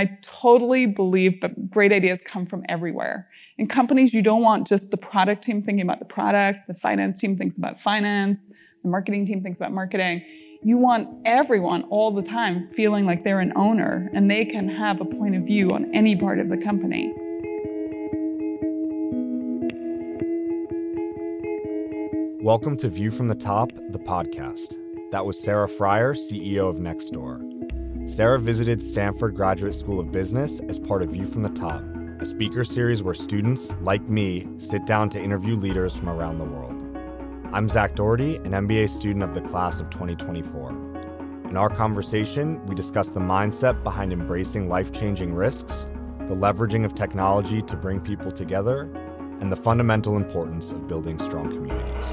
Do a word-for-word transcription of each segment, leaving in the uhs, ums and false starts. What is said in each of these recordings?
I totally believe that great ideas come from everywhere. In companies, you don't want just the product team thinking about the product, the finance team thinks about finance, the marketing team thinks about marketing. You want everyone all the time feeling like they're an owner and they can have a point of view on any part of the company. Welcome to View from the Top, the podcast. That was Sarah Friar, C E O of Nextdoor. Sarah visited Stanford Graduate School of Business as part of View from the Top, a speaker series where students, like me, sit down to interview leaders from around the world. I'm Zach Doherty, an M B A student of the class of twenty twenty-four. In our conversation, we discuss the mindset behind embracing life-changing risks, the leveraging of technology to bring people together, and the fundamental importance of building strong communities.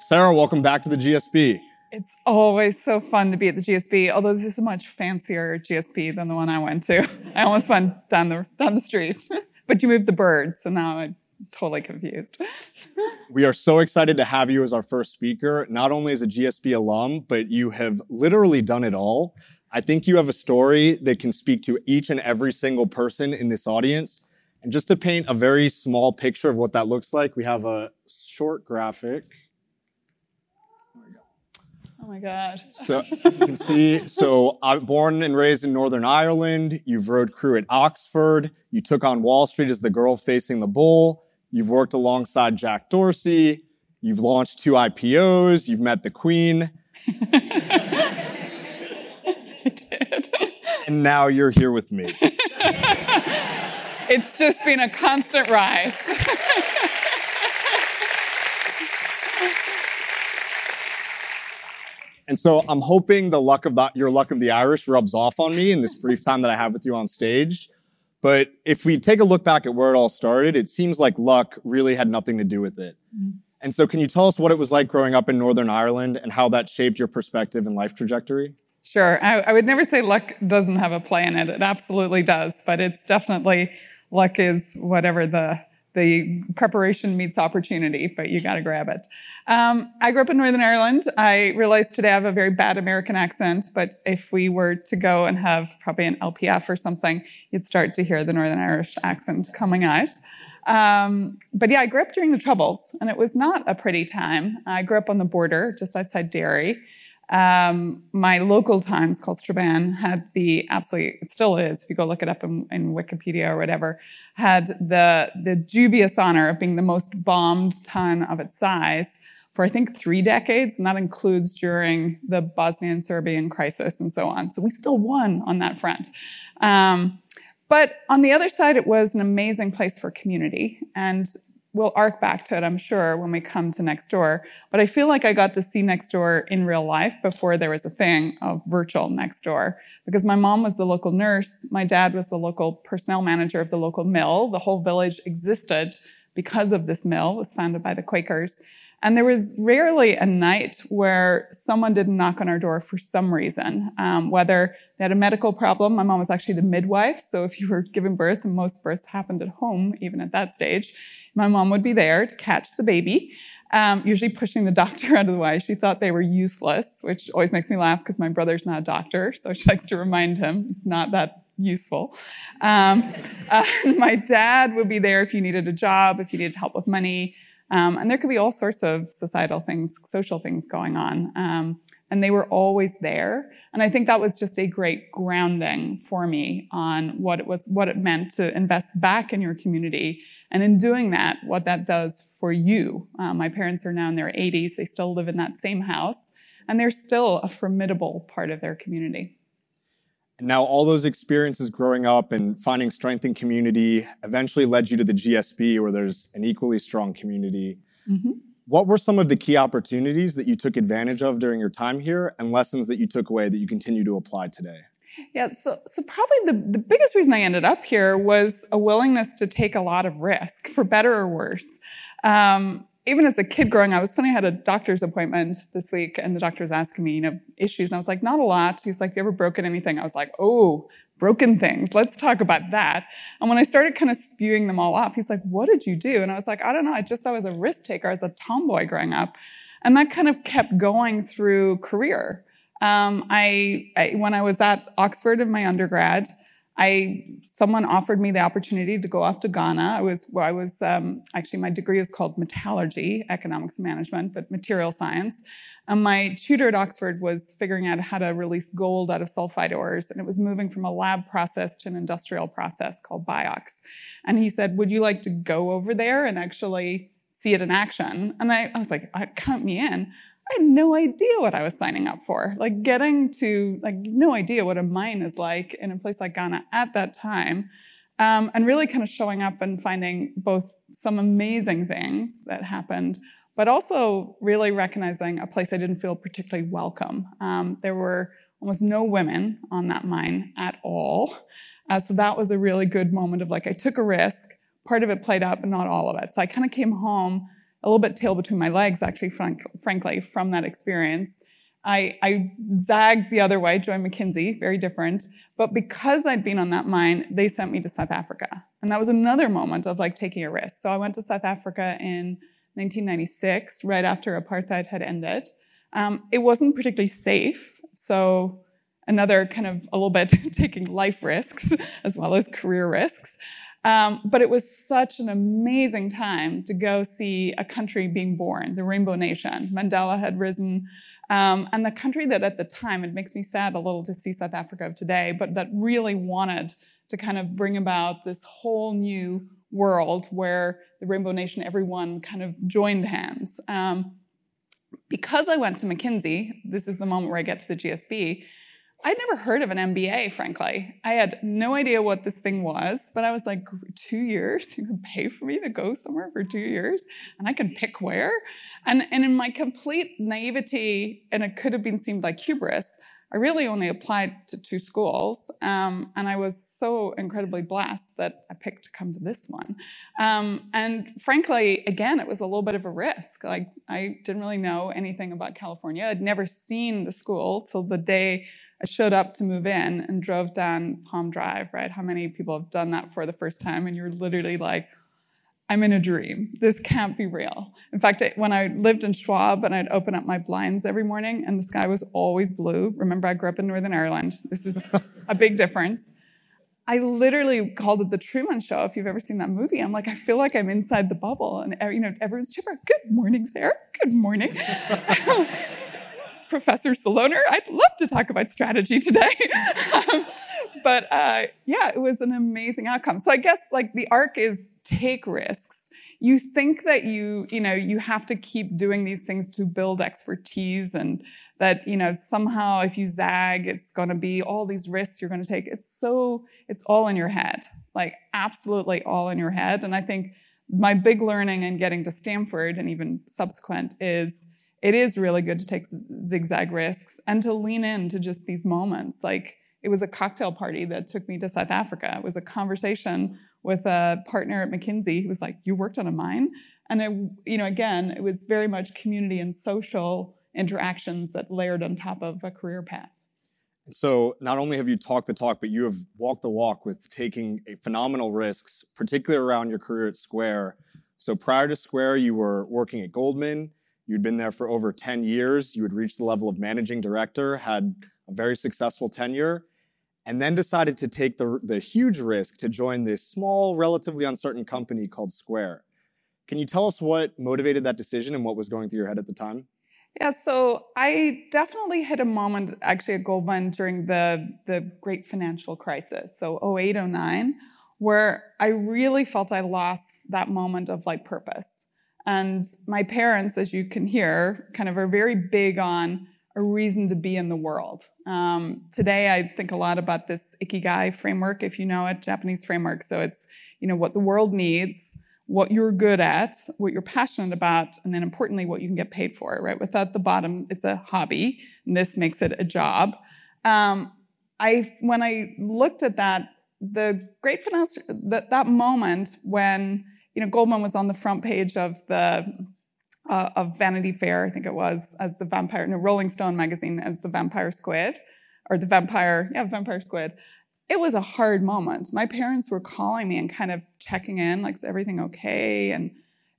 Sarah, welcome back to the G S B. It's always so fun to be at the G S B, although this is a much fancier G S B than the one I went to. I almost went down the down the street, but you moved the birds, so now I'm totally confused. We are so excited to have you as our first speaker, not only as a G S B alum, but you have literally done it all. I think you have a story that can speak to each and every single person in this audience. And just to paint a very small picture of what that looks like, we have a short graphic. Oh my God. So you can see, so I'm born and raised in Northern Ireland. You've rowed crew at Oxford. You took on Wall Street as the girl facing the bull. You've worked alongside Jack Dorsey. You've launched two I P Os. You've met the Queen. I did. And now you're here with me. It's just been a constant rise. And so I'm hoping the luck of the, your luck of the Irish rubs off on me in this brief time that I have with you on stage. But if we take a look back at where it all started, it seems like luck really had nothing to do with it. Mm-hmm. And so can you tell us what it was like growing up in Northern Ireland and how that shaped your perspective and life trajectory? Sure. I, I would never say luck doesn't have a play in it. It absolutely does. But it's definitely, luck is whatever the... The preparation meets opportunity, but you got to grab it. Um, I grew up in Northern Ireland. I realize today I have a very bad American accent, but if we were to go and have probably an L P F or something, you'd start to hear the Northern Irish accent coming out. Um, but yeah, I grew up during the Troubles, and it was not a pretty time. I grew up on the border, just outside Derry. Um, my local times called Straban had the absolutely, it still is, if you go look it up in, in Wikipedia or whatever, had the, the dubious honor of being the most bombed town of its size for, I think, three decades. And that includes during the Bosnian-Serbian crisis and so on. So we still won on that front. Um, but on the other side, it was an amazing place for community, and we'll arc back to it, I'm sure, when we come to Nextdoor. But I feel like I got to see Nextdoor in real life before there was a thing of virtual Nextdoor. Because my mom was the local nurse. My dad was the local personnel manager of the local mill. The whole village existed because of this mill. It was founded by the Quakers. And there was rarely a night where someone didn't knock on our door for some reason, um, whether they had a medical problem. My mom was actually the midwife. So if you were giving birth, and most births happened at home, even at that stage, my mom would be there to catch the baby, um, usually pushing the doctor out of the way. She thought they were useless, which always makes me laugh because my brother's not a doctor. So she likes to remind him it's not that useful. Um, uh, my dad would be there if you needed a job, if you needed help with money. Um, and there could be all sorts of societal things, social things going on. Um, and they were always there. And I think that was just a great grounding for me on what it was, what it meant to invest back in your community. And in doing that, what that does for you. Um, my parents are now in their eighties. They still live in that same house. And they're still a formidable part of their community. Now, all those experiences growing up and finding strength in community eventually led you to the G S B, where there's an equally strong community. Mm-hmm. What were some of the key opportunities that you took advantage of during your time here, and lessons that you took away that you continue to apply today? Yeah, so so probably the, the biggest reason I ended up here was a willingness to take a lot of risk, for better or worse. Um, Even as a kid growing up, it was funny, I had a doctor's appointment this week, and the doctor was asking me, you know, issues. And I was like, not a lot. He's like, you ever broken anything? I was like, oh, broken things. Let's talk about that. And when I started kind of spewing them all off, he's like, what did you do? And I was like, I don't know. I just, I was a risk taker as a tomboy growing up. And that kind of kept going through career. Um, I, I, when I was at Oxford in my undergrad, I, someone offered me the opportunity to go off to Ghana. I was, well, I was, um, actually my degree is called metallurgy, economics and management, but material science. And my tutor at Oxford was figuring out how to release gold out of sulfide ores. And it was moving from a lab process to an industrial process called biox. And he said, would you like to go over there and actually see it in action? And I, I was like, count me in. I had no idea what I was signing up for. Like getting to, like no idea what a mine is like in a place like Ghana at that time. Um, and really kind of showing up and finding both some amazing things that happened, but also really recognizing a place I didn't feel particularly welcome. Um, there were almost no women on that mine at all. Uh, so that was a really good moment of like, I took a risk, part of it played out, but not all of it. So I kind of came home a little bit tail between my legs, actually, frank, frankly, from that experience. I, I zagged the other way, joined McKinsey, very different. But because I'd been on that mine, they sent me to South Africa. And that was another moment of like taking a risk. So I went to South Africa in nineteen ninety-six, right after apartheid had ended. Um, it wasn't particularly safe. So another kind of a little bit taking life risks as well as career risks. Um, but it was such an amazing time to go see a country being born, the Rainbow Nation. Mandela had risen. Um, and the country that at the time, it makes me sad a little to see South Africa of today, but that really wanted to kind of bring about this whole new world where the Rainbow Nation, everyone kind of joined hands. Um, because I went to McKinsey, this is the moment where I get to the G S B, I'd never heard of an M B A, frankly. I had no idea what this thing was, but I was like, two years? You can pay for me to go somewhere for two years? And I can pick where? And, and in my complete naivety, and it could have been seemed like hubris, I really only applied to two schools. Um, and I was so incredibly blessed that I picked to come to this one. Um, and frankly, again, it was a little bit of a risk. Like, I didn't really know anything about California. I'd never seen the school till the day I showed up to move in and drove down Palm Drive, right? How many people have done that for the first time? And you're literally like, I'm in a dream. This can't be real. In fact, when I lived in Schwab and I'd open up my blinds every morning and the sky was always blue. Remember, I grew up in Northern Ireland. This is a big difference. I literally called it the Truman Show. If you've ever seen that movie, I'm like, I feel like I'm inside the bubble. And, you know, everyone's chipper. Good morning, Sarah. Good morning. Professor Saloner, I'd love to talk about strategy today. um, but uh, yeah, it was an amazing outcome. So I guess like the arc is take risks. You think that you, you know, you have to keep doing these things to build expertise and that, you know, somehow if you zag, it's going to be all these risks you're going to take. It's so, it's all in your head, like absolutely all in your head. And I think my big learning in getting to Stanford and even subsequent is it is really good to take zigzag risks and to lean into just these moments. Like it was a cocktail party that took me to South Africa. It was a conversation with a partner at McKinsey who was like, you worked on a mine? And it, you know, again, it was very much community and social interactions that layered on top of a career path. So not only have you talked the talk, but you have walked the walk with taking a phenomenal risks, particularly around your career at Square. So prior to Square, you were working at Goldman. You'd been there for over ten years. You had reached the level of managing director, had a very successful tenure, and then decided to take the, the huge risk to join this small, relatively uncertain company called Square. Can you tell us what motivated that decision and what was going through your head at the time? Yeah, so I definitely hit a moment actually at Goldman during the, the great financial crisis, so oh eight, oh nine, where I really felt I lost that moment of like purpose. And my parents, as you can hear, kind of are very big on a reason to be in the world. Um, today, I think a lot about this ikigai framework, if you know it, Japanese framework. So it's, you know, what the world needs, what you're good at, what you're passionate about, and then importantly, what you can get paid for, right? Without the bottom, it's a hobby, and this makes it a job. Um, I, when I looked at that, the great finance, that, that moment when, you know, Goldman was on the front page of the uh, of Vanity Fair, I think it was, as the vampire, no, Rolling Stone magazine as the vampire squid, or the vampire, yeah, vampire squid. it was a hard moment. My parents were calling me and kind of checking in, like, is everything okay? And,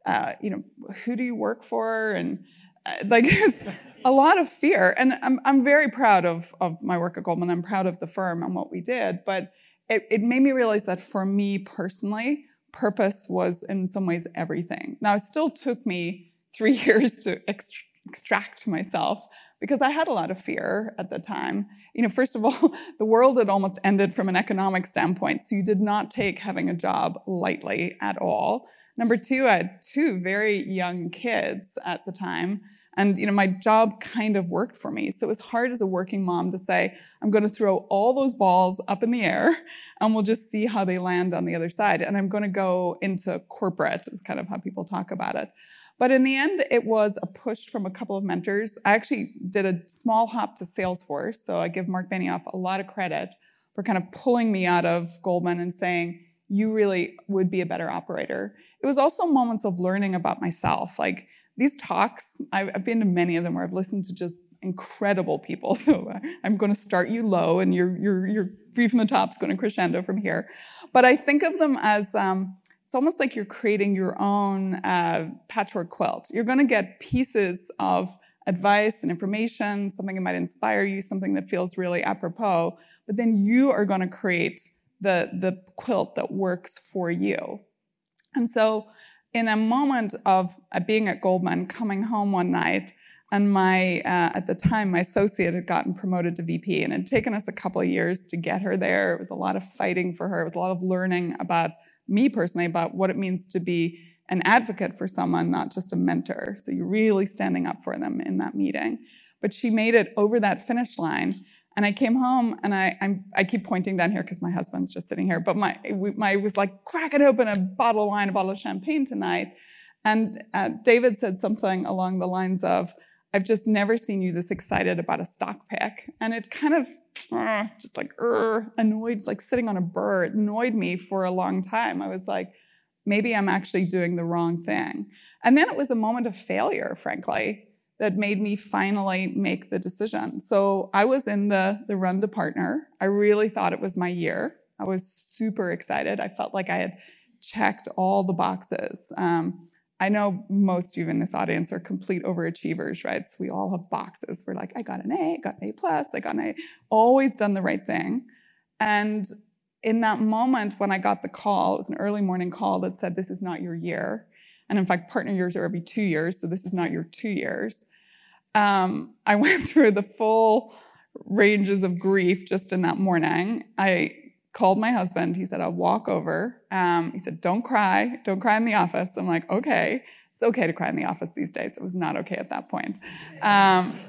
uh, you know, who do you work for? And, uh, like, there's a lot of fear. And I'm I'm very proud of, of my work at Goldman. I'm proud of the firm and what we did. But it, it made me realize that for me personally, purpose was in some ways everything. Now, it still took me three years to ext- extract myself, because I had a lot of fear at the time. You know, first of all, the world had almost ended from an economic standpoint, so you did not take having a job lightly at all. Number two, I had two very young kids at the time, and, you know, my job kind of worked for me. So it was hard as a working mom to say, I'm going to throw all those balls up in the air, and we'll just see how they land on the other side. And I'm going to go into corporate, is kind of how people talk about it. But in the end, it was a push from a couple of mentors. I actually did a small hop to Salesforce, so I give Mark Benioff a lot of credit for kind of pulling me out of Goldman and saying, you really would be a better operator. It was also moments of learning about myself. Like, these talks, I've, I've been to many of them where I've listened to just incredible people. So I'm going to start you low, and your your your view from the top is going to crescendo from here. But I think of them as... Um, It's almost like you're creating your own uh, patchwork quilt. You're going to get pieces of advice and information, something that might inspire you, something that feels really apropos, but then you are going to create the, the quilt that works for you. And so in a moment of being at Goldman, coming home one night, and my uh, at the time, my associate had gotten promoted to V P, and it had taken us a couple of years to get her there. It was a lot of fighting for her. It was a lot of learning about me personally, about what it means to be an advocate for someone, not just a mentor. So you're really standing up for them in that meeting. But she made it over that finish line. And I came home, and I I'm, I keep pointing down here because my husband's just sitting here. But my, my was like, cracking open a bottle of wine, a bottle of champagne tonight. And uh, David said something along the lines of, I've just never seen you this excited about a stock pick. And it kind of uh, just like uh, annoyed, like sitting on a burr. It annoyed me for a long time. I was like, maybe I'm actually doing the wrong thing. And then it was a moment of failure, frankly, that made me finally make the decision. So I was in the, the run to partner. I really thought it was my year. I was super excited. I felt like I had checked all the boxes. Um, I know most of you in this audience are complete overachievers, right? So we all have boxes. We're like, I got an A, I got an A plus, I got an A. Always done the right thing. And in that moment when I got the call, it was an early morning call that said, this is not your year. And in fact, partner years are every two years, so this is not your two years. Um, I went through the full ranges of grief just in that morning. I called my husband. He said, I'll walk over. Um, he said, don't cry. Don't cry in the office. I'm like, okay. It's okay to cry in the office these days. It was not okay at that point. Um,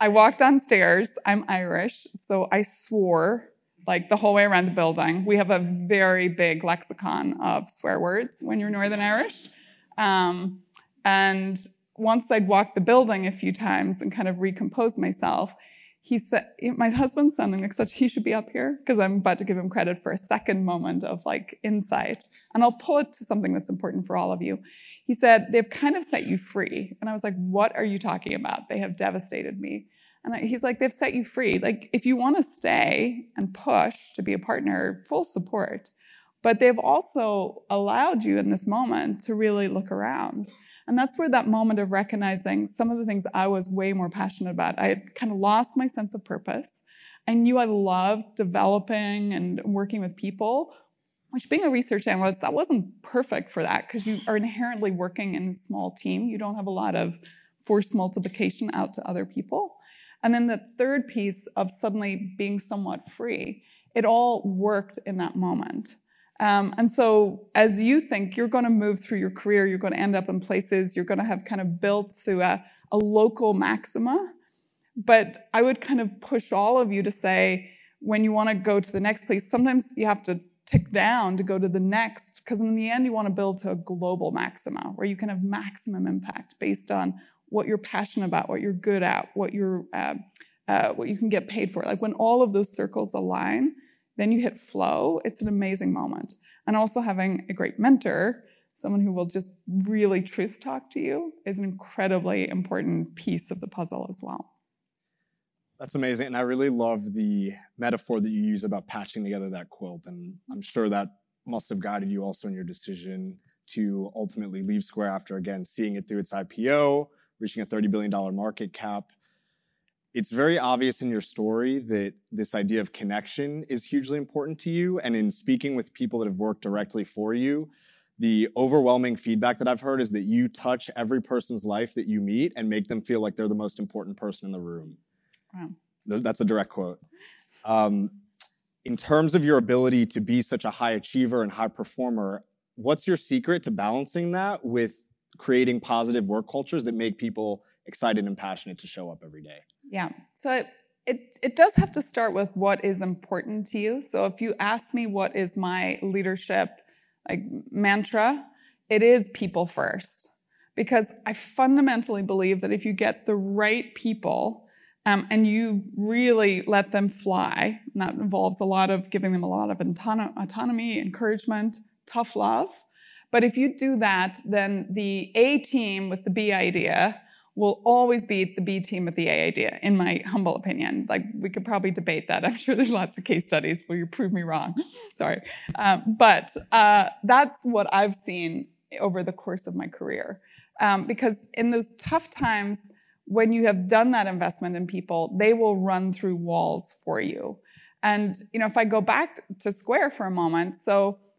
I walked downstairs. I'm Irish, so I swore like the whole way around the building. We have a very big lexicon of swear words when you're Northern Irish. Um, and once I'd walked the building a few times and kind of recomposed myself, he said, my husband's sounding like such, he should be up here, because I'm about to give him credit for a second moment of like insight. And I'll pull it to something that's important for all of you. He said, they've kind of set you free. And I was like, what are you talking about? They have devastated me. And I, he's like, they've set you free. Like, if you want to stay and push to be a partner, full support. But they've also allowed you in this moment to really look around. And that's where that moment of recognizing some of the things I was way more passionate about. I had kind of lost my sense of purpose. I knew I loved developing and working with people, which being a research analyst, that wasn't perfect for that, because you are inherently working in a small team. You don't have a lot of forced multiplication out to other people. And then the third piece of suddenly being somewhat free, it all worked in that moment. Um, and so as you think, you're going to move through your career, you're going to end up in places, you're going to have kind of built to a, a local maxima. But I would kind of push all of you to say, when you want to go to the next place, sometimes you have to tick down to go to the next, because in the end, you want to build to a global maxima, where you can have maximum impact based on what you're passionate about, what you're good at, what you're, uh, uh, what you can get paid for. Like, when all of those circles align, then you hit flow. It's an amazing moment. And also having a great mentor, someone who will just really truth talk to you, is an incredibly important piece of the puzzle as well. That's amazing. And I really love the metaphor that you use about patching together that quilt. And I'm sure that must have guided you also in your decision to ultimately leave Square after, again, seeing it through its I P O, reaching a thirty billion dollars market cap. It's very obvious in your story that this idea of connection is hugely important to you. And in speaking with people that have worked directly for you, the overwhelming feedback that I've heard is that you touch every person's life that you meet and make them feel like they're the most important person in the room. Wow. That's a direct quote. Um, in terms of your ability to be such a high achiever and high performer, what's your secret to balancing that with creating positive work cultures that make people excited and passionate to show up every day? Yeah. So it, it, it does have to start with what is important to you. So if you ask me what is my leadership like mantra, it is people first. Because I fundamentally believe that if you get the right people Um, and you really let them fly, and that involves a lot of giving them a lot of autonom- autonomy, encouragement, tough love. But if you do that, then the A team with the B idea will always beat the B team with the A idea, in my humble opinion. Like, we could probably debate that. I'm sure there's lots of case studies where you prove me wrong. Sorry. Um, but uh, that's what I've seen over the course of my career. Um, because in those tough times, when you have done that investment in people, they will run through walls for you. And, you know, if I go back to Square for a moment, so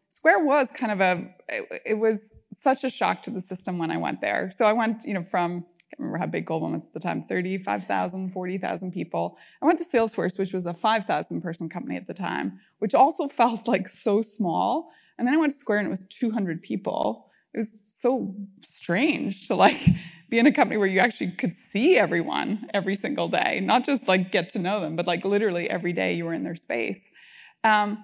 Square was kind of a, it, it was such a shock to the system when I went there. So I went, you know, from, I can't remember how big Goldman was at the time, thirty-five thousand, forty thousand people. I went to Salesforce, which was a five thousand person company at the time, which also felt like so small. And then I went to Square and it was two hundred people. It was so strange to like be in a company where you actually could see everyone every single day, not just like get to know them, but like literally every day you were in their space. Um,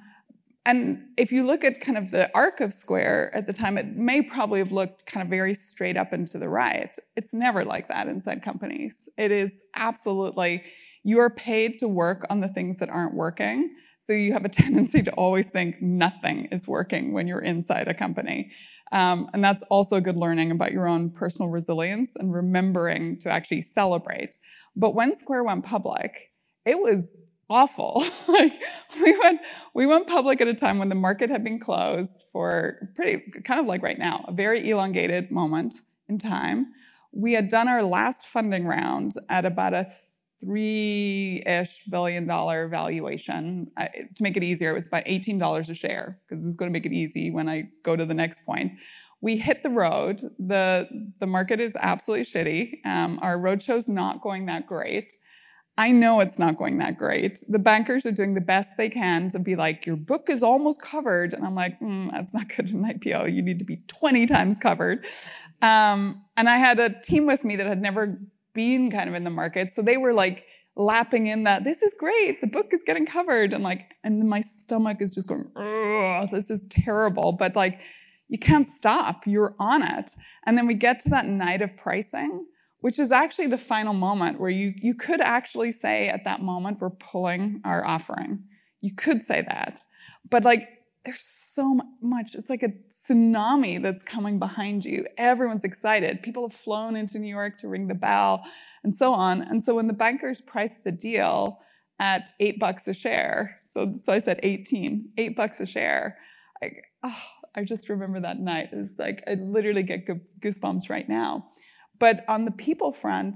and if you look at kind of the arc of Square at the time, it may probably have looked kind of very straight up and to the right. It's never like that inside companies. It is absolutely, you are paid to work on the things that aren't working. So you have a tendency to always think nothing is working when you're inside a company. Um, and that's also a good learning about your own personal resilience and remembering to actually celebrate. But when Square went public, it was awful. Like we went, we went public at a time when the market had been closed for pretty, kind of like right now, a very elongated moment in time. We had done our last funding round at about a three-ish billion dollar valuation. I, to make it easier, it was about eighteen dollars a share, because this is going to make it easy when I go to the next point. We hit the road. The, the market is absolutely shitty. Um, our roadshow's not going that great. I know it's not going that great. The bankers are doing the best they can to be like, your book is almost covered. And I'm like, mm, that's not good in I P O. You need to be twenty times covered. Um, and I had a team with me that had never been kind of in the market. So they were like lapping in that, this is great, the book is getting covered. And like, and my stomach is just going, this is terrible. But like, you can't stop, you're on it. And then we get to that night of pricing, which is actually the final moment where you, you could actually say at that moment, we're pulling our offering. You could say that. But like, there's so much. It's like a tsunami that's coming behind you. Everyone's excited. People have flown into New York to ring the bell and so on. And so when the bankers priced the deal at eight bucks a share, so, so I said eighteen, eight bucks a share, I, oh, I just remember that night. It was like I literally get goosebumps right now. But on the people front,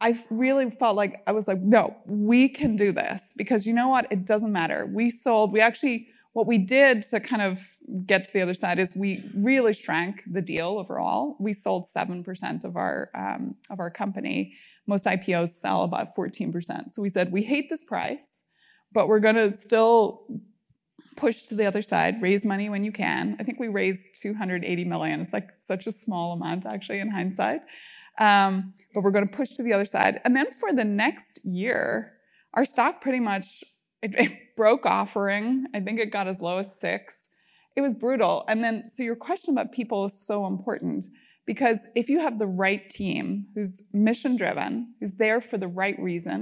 I really felt like I was like, no, we can do this. Because you know what? It doesn't matter. We sold. We actually... What we did to kind of get to the other side is we really shrank the deal overall. We sold seven percent of our um, of our company. Most I P Os sell about fourteen percent. So we said, we hate this price, but we're going to still push to the other side, raise money when you can. I think we raised two hundred eighty million dollars. It's like such a small amount, actually, in hindsight. Um, but we're going to push to the other side. And then for the next year, our stock pretty much... It, it broke offering. I think it got as low as six. It was brutal. And then, so your question about people is so important, because if you have the right team who's mission-driven, who's there for the right reason,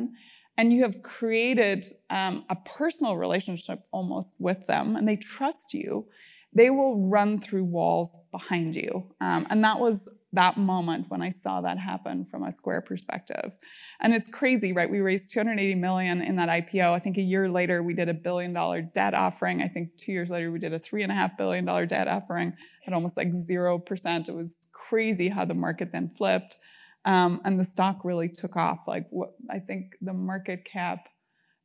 and you have created um, a personal relationship almost with them, and they trust you, they will run through walls behind you. Um, and that was that moment when I saw that happen from a Square perspective. And it's crazy, right? We raised two hundred eighty million dollars in that I P O. I think a year later, we did a billion dollar debt offering. I think two years later, we did a three and a half billion dollar debt offering at almost like zero percent. It was crazy how the market then flipped. Um, and the stock really took off. Like what, I think the market cap,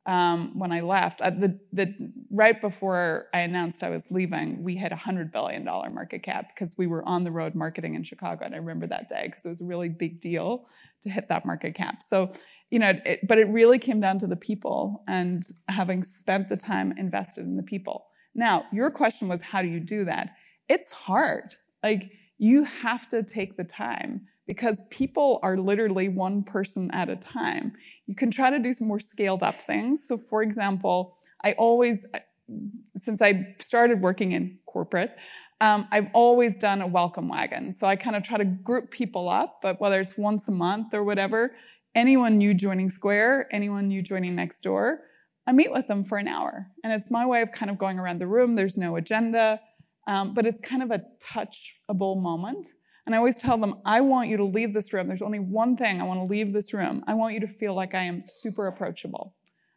Um, when I left, uh, the, the, right before I announced I was leaving, we hit a one hundred billion dollars market cap because we were on the road marketing in Chicago. And I remember that day because it was a really big deal to hit that market cap. So, you know, it, but it really came down to the people and having spent the time invested in the people. Now, your question was, how do you do that? It's hard. Like, you have to take the time, because people are literally one person at a time. You can try to do some more scaled up things. So for example, I always, since I started working in corporate, um, I've always done a welcome wagon. So I kind of try to group people up, but whether it's once a month or whatever, anyone new joining Square, anyone new joining Nextdoor, I meet with them for an hour. And it's my way of kind of going around the room. There's no agenda, um, but it's kind of a touchable moment. And I always tell them, I want you to leave this room. There's only one thing I want to leave this room. I want you to feel like I am super approachable.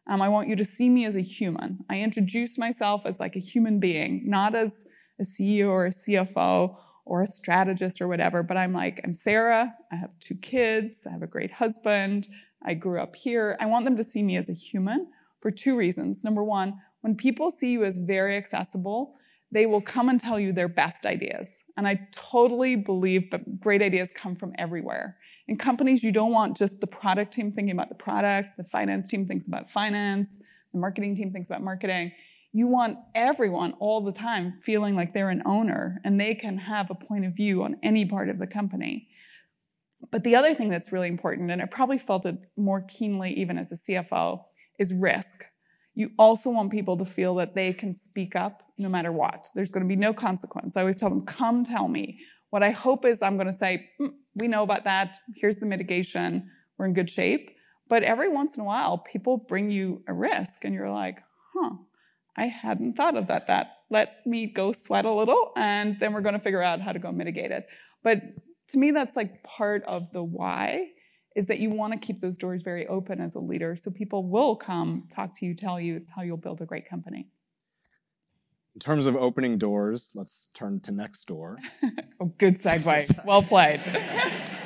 Um, I want you to see me as a human. I introduce myself as like a human being, not as a C E O or a C F O or a strategist or whatever. But I'm like, I'm Sarah. I have two kids. I have a great husband. I grew up here. I want them to see me as a human for two reasons. Number one, when people see you as very accessible, they will come and tell you their best ideas. And I totally believe that great ideas come from everywhere. In companies, you don't want just the product team thinking about the product, the finance team thinks about finance, the marketing team thinks about marketing. You want everyone all the time feeling like they're an owner and they can have a point of view on any part of the company. But the other thing that's really important, and I probably felt it more keenly even as a C F O, is risk. You also want people to feel that they can speak up no matter what. There's going to be no consequence. I always tell them, come tell me. What I hope is I'm going to say, mm, we know about that. Here's the mitigation. We're in good shape. But every once in a while, people bring you a risk. And you're like, huh, I hadn't thought about that. Let me go sweat a little. And then we're going to figure out how to go mitigate it. But to me, that's like part of the why, is that you want to keep those doors very open as a leader so people will come talk to you, tell you. It's how you'll build a great company. In terms of opening doors, let's turn to Nextdoor. Oh, good segue. Well played.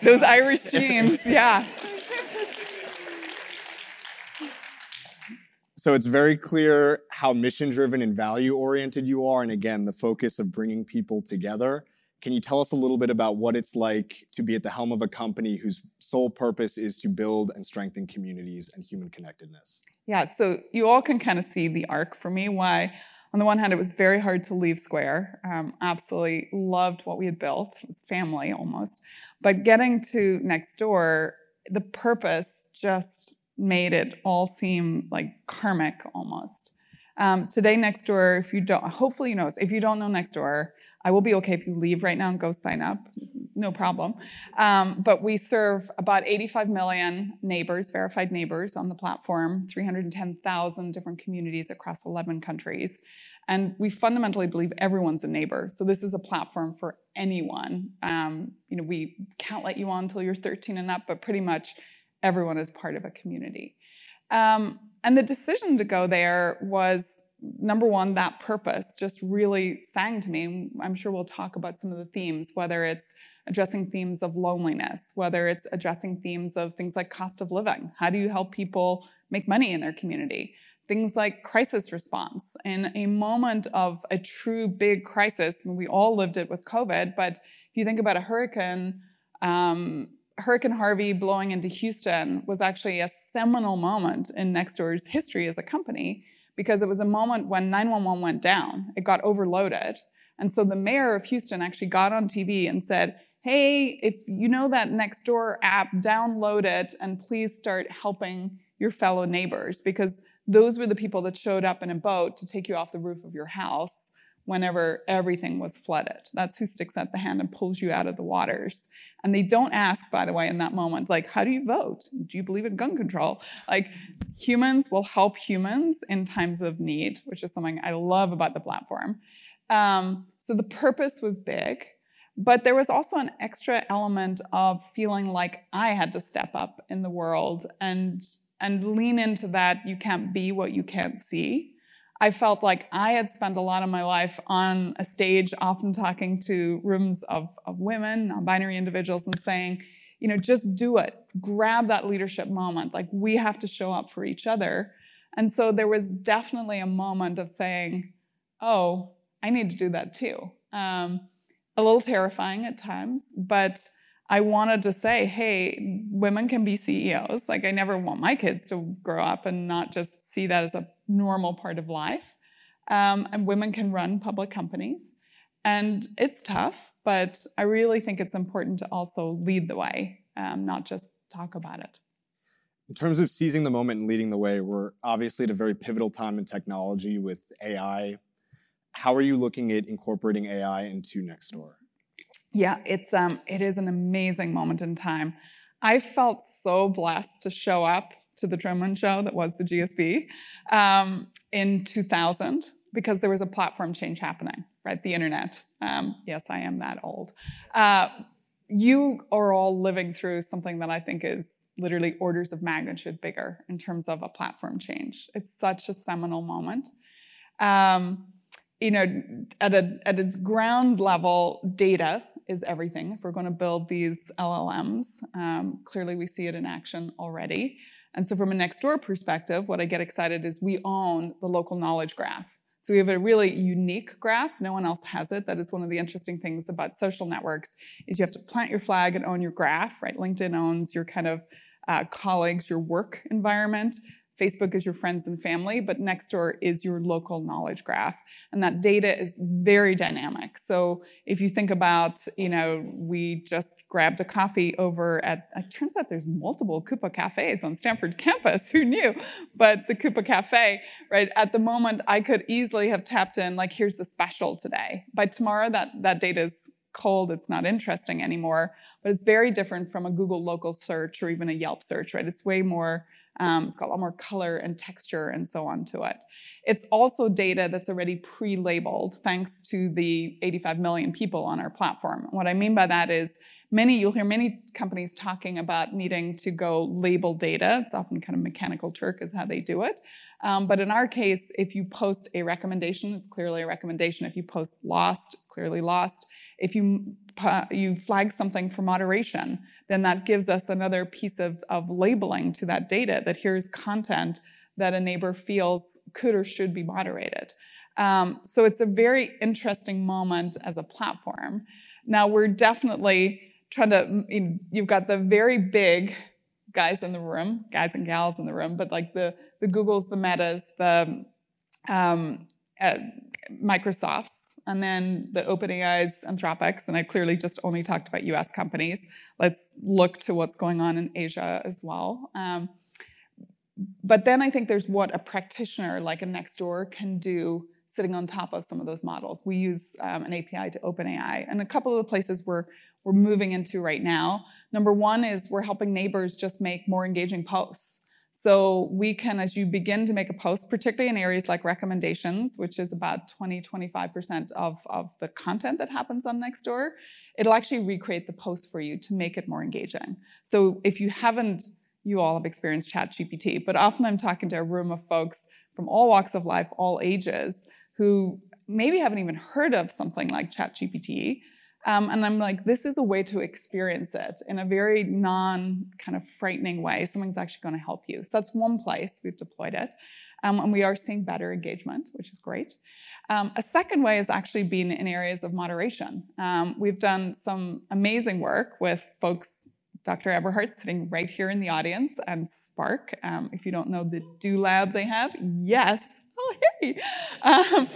Those Irish jeans, yeah. So it's very clear how mission-driven and value-oriented you are, and again, the focus of bringing people together. Can you tell us a little bit about what it's like to be at the helm of a company whose sole purpose is to build and strengthen communities and human connectedness? Yeah, so you all can kind of see the arc for me, why, on the one hand, it was very hard to leave Square. Um, absolutely loved what we had built. It was family almost. But getting to Nextdoor, the purpose just made it all seem like karmic almost. Um, today, Nextdoor, if you don't, hopefully you know this, if you don't know Nextdoor, I will be okay if you leave right now and go sign up, no problem. Um, but we serve about eighty-five million neighbors, verified neighbors on the platform, three hundred ten thousand different communities across eleven countries. And we fundamentally believe everyone's a neighbor. So this is a platform for anyone. Um, you know, we can't let you on until you're thirteen and up, but pretty much everyone is part of a community. Um, and the decision to go there was, number one, that purpose just really sang to me. I'm sure we'll talk about some of the themes, whether it's addressing themes of loneliness, whether it's addressing themes of things like cost of living. How do you help people make money in their community? Things like crisis response. In a moment of a true big crisis, we all lived it with COVID, but if you think about a hurricane, um, Hurricane Harvey blowing into Houston was actually a seminal moment in Nextdoor's history as a company, because it was a moment when nine one one went down. It got overloaded. And so the mayor of Houston actually got on T V and said, hey, if you know that Nextdoor app, download it and please start helping your fellow neighbors, because those were the people that showed up in a boat to take you off the roof of your house whenever everything was flooded. That's who sticks out the hand and pulls you out of the waters. And they don't ask, by the way, in that moment, like, how do you vote? Do you believe in gun control? Like, humans will help humans in times of need, which is something I love about the platform. Um, so the purpose was big. But there was also an extra element of feeling like I had to step up in the world and and lean into that you can't be what you can't see. I felt like I had spent a lot of my life on a stage, often talking to rooms of, of women, non-binary individuals, and saying, you know, just do it. Grab that leadership moment. Like, we have to show up for each other. And so there was definitely a moment of saying, oh, I need to do that too. Um, a little terrifying at times, but I wanted to say, hey, women can be C E Os. Like, I never want my kids to grow up and not just see that as a normal part of life. Um, and women can run public companies. And it's tough, but I really think it's important to also lead the way, um, not just talk about it. In terms of seizing the moment and leading the way, we're obviously at a very pivotal time in technology with A I. How are you looking at incorporating A I into Nextdoor? Yeah, it's um, it is an amazing moment in time. I felt so blessed to show up to the Truman Show that was the G S B um, in two thousand because there was a platform change happening, right? The internet. Um, yes, I am that old. Uh, you are all living through something that I think is literally orders of magnitude bigger in terms of a platform change. It's such a seminal moment. Um, you know, at a, at its ground level, data is everything. If we're going to build these L L Ms, um, clearly we see it in action already. And so from a Nextdoor perspective, what I get excited is we own the local knowledge graph. So we have a really unique graph. No one else has it. That is one of the interesting things about social networks is you have to plant your flag and own your graph, right? LinkedIn owns your kind of uh, colleagues, your work environment. Facebook is your friends and family, but Nextdoor is your local knowledge graph. And that data is very dynamic. So if you think about, you know, we just grabbed a coffee over at, it turns out there's multiple Coupa cafes on Stanford campus, who knew? But the Coupa Cafe, right, at the moment, I could easily have tapped in, like, here's the special today. By tomorrow, that, that data is cold, it's not interesting anymore. But it's very different from a Google local search or even a Yelp search, right? It's way more... Um, it's got a lot more color and texture and so on to it. It's also data that's already pre-labeled thanks to the eighty-five million people on our platform. What I mean by that is many, you'll hear many companies talking about needing to go label data. It's often kind of Mechanical Turk is how they do it. Um, but in our case, if you post a recommendation, it's clearly a recommendation. If you post lost, it's clearly lost. If you you flag something for moderation, then that gives us another piece of, of labeling to that data that here's content that a neighbor feels could or should be moderated. Um, so it's a very interesting moment as a platform. Now we're definitely trying to, you've got the very big guys in the room, guys and gals in the room, but like the, the Googles, the Metas, the um, uh, Microsofts, and then the OpenAI's, Anthropics, and I clearly just only talked about U S companies. Let's look to what's going on in Asia as well. Um, but then I think there's what a practitioner like a Nextdoor can do sitting on top of some of those models. We use um, an A P I to OpenAI, and a couple of the places we're, we're moving into right now. Number one is we're helping neighbors just make more engaging posts. So we can, as you begin to make a post, particularly in areas like recommendations, which is about twenty, twenty-five percent of, of the content that happens on Nextdoor, it'll actually recreate the post for you to make it more engaging. So if you haven't, you all have experienced ChatGPT, but often I'm talking to a room of folks from all walks of life, all ages, who maybe haven't even heard of something like ChatGPT. Um, and I'm like, this is a way to experience it in a very non kind of frightening way. Something's actually going to help you. So that's one place we've deployed it. Um, and we are seeing better engagement, which is great. Um, a second way has actually been in areas of moderation. Um, we've done some amazing work with folks, Doctor Eberhardt, sitting right here in the audience, and Spark. Um, if you don't know the Do Lab they have, yes. Oh, hey. Um,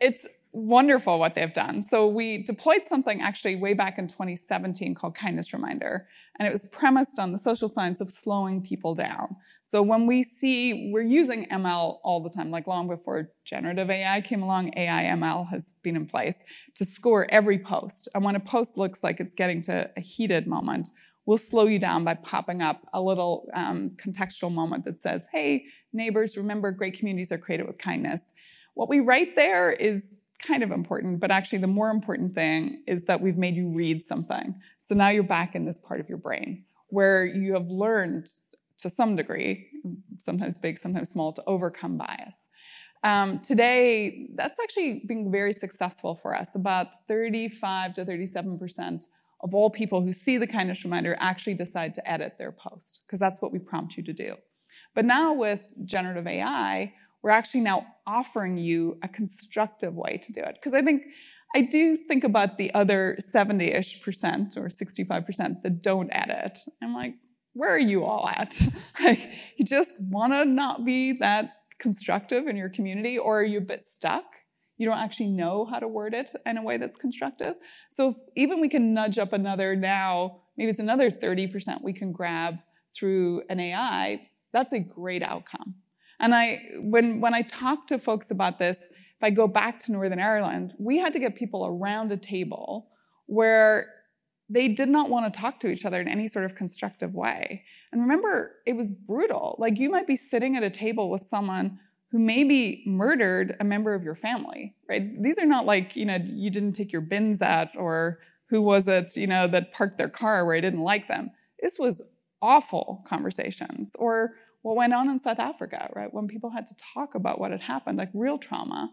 it's wonderful what they've done. So we deployed something actually way back in twenty seventeen called Kindness Reminder. And it was premised on the social science of slowing people down. So when we see, we're using M L all the time, like long before generative A I came along, A I M L has been in place to score every post. And when a post looks like it's getting to a heated moment, we'll slow you down by popping up a little um, contextual moment that says, hey, neighbors, remember, great communities are created with kindness. What we write there is kind of important, but actually the more important thing is that we've made you read something. So now you're back in this part of your brain where you have learned to some degree, sometimes big, sometimes small, to overcome bias. Um, today, that's actually been very successful for us. About thirty-five to thirty-seven percent of all people who see the Kindness Reminder actually decide to edit their post, because that's what we prompt you to do. But now with generative A I, we're actually now offering you a constructive way to do it. Because I think, I do think about the other seventy-ish percent or sixty-five percent that don't edit. I'm like, where are you all at? Like, you just want to not be that constructive in your community, or are you a bit stuck? You don't actually know how to word it in a way that's constructive. So if even we can nudge up another now, maybe it's another thirty percent we can grab through an A I, that's a great outcome. And I, when, when I talk to folks about this, if I go back to Northern Ireland, we had to get people around a table where they did not want to talk to each other in any sort of constructive way. And remember, it was brutal. Like, you might be sitting at a table with someone who maybe murdered a member of your family, right? These are not like, you know, you didn't take your bins out, or who was it, you know, that parked their car where I didn't like them. This was awful conversations. Or what went on in South Africa, right? When people had to talk about what had happened, like real trauma.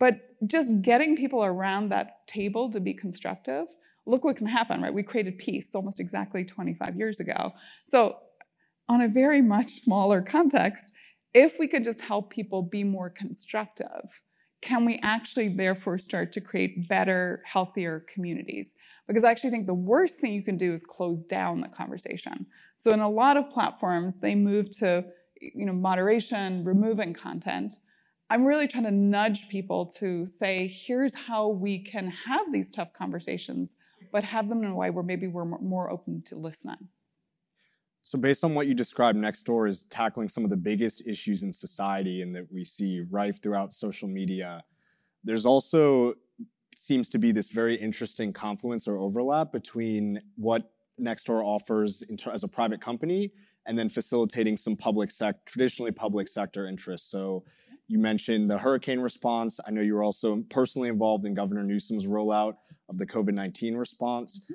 But just getting people around that table to be constructive, look what can happen, right? We created peace almost exactly twenty-five years ago. So on a very much smaller context, if we could just help people be more constructive, can we actually therefore start to create better, healthier communities? Because I actually think the worst thing you can do is close down the conversation. So in a lot of platforms, they move to, you know, moderation, removing content. I'm really trying to nudge people to say, here's how we can have these tough conversations, but have them in a way where maybe we're more open to listening. So based on what you described, Nextdoor is tackling some of the biggest issues in society and that we see rife throughout social media. There's also seems to be this very interesting confluence or overlap between what Nextdoor offers in ter- as a private company and then facilitating some public sec- traditionally public sector interests. So you mentioned the hurricane response. I know you were also personally involved in Governor Newsom's rollout of the COVID nineteen response. Mm-hmm.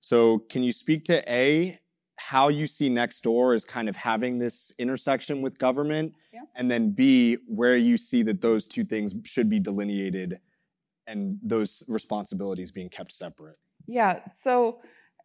So can you speak to A, how you see Nextdoor as kind of having this intersection with government, yeah. and then B, where you see that those two things should be delineated and those responsibilities being kept separate? Yeah, so